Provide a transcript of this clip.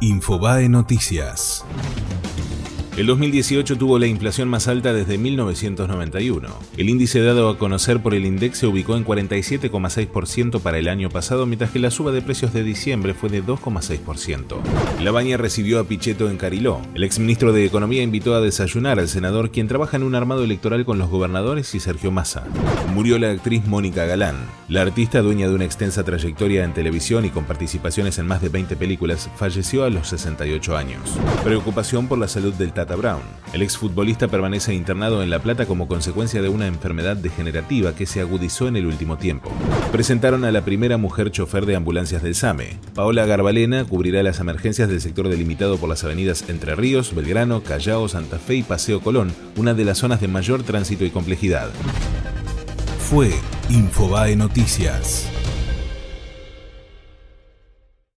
Infobae Noticias. El 2018 tuvo la inflación más alta desde 1991. El índice dado a conocer por el INDEC se ubicó en 47,6% para el año pasado, mientras que la suba de precios de diciembre fue de 2,6%. Lavagna recibió a Pichetto en Cariló. El exministro de Economía invitó a desayunar al senador, quien trabaja en un armado electoral con los gobernadores y Sergio Massa. Murió la actriz Mónica Galán. La artista, dueña de una extensa trayectoria en televisión y con participaciones en más de 20 películas, falleció a los 68 años. Preocupación por la salud del Brown. El exfutbolista permanece internado en La Plata como consecuencia de una enfermedad degenerativa que se agudizó en el último tiempo. Presentaron a la primera mujer chofer de ambulancias del SAME. Paola Garbalena cubrirá las emergencias del sector delimitado por las avenidas Entre Ríos, Belgrano, Callao, Santa Fe y Paseo Colón, una de las zonas de mayor tránsito y complejidad. Fue Infobae Noticias.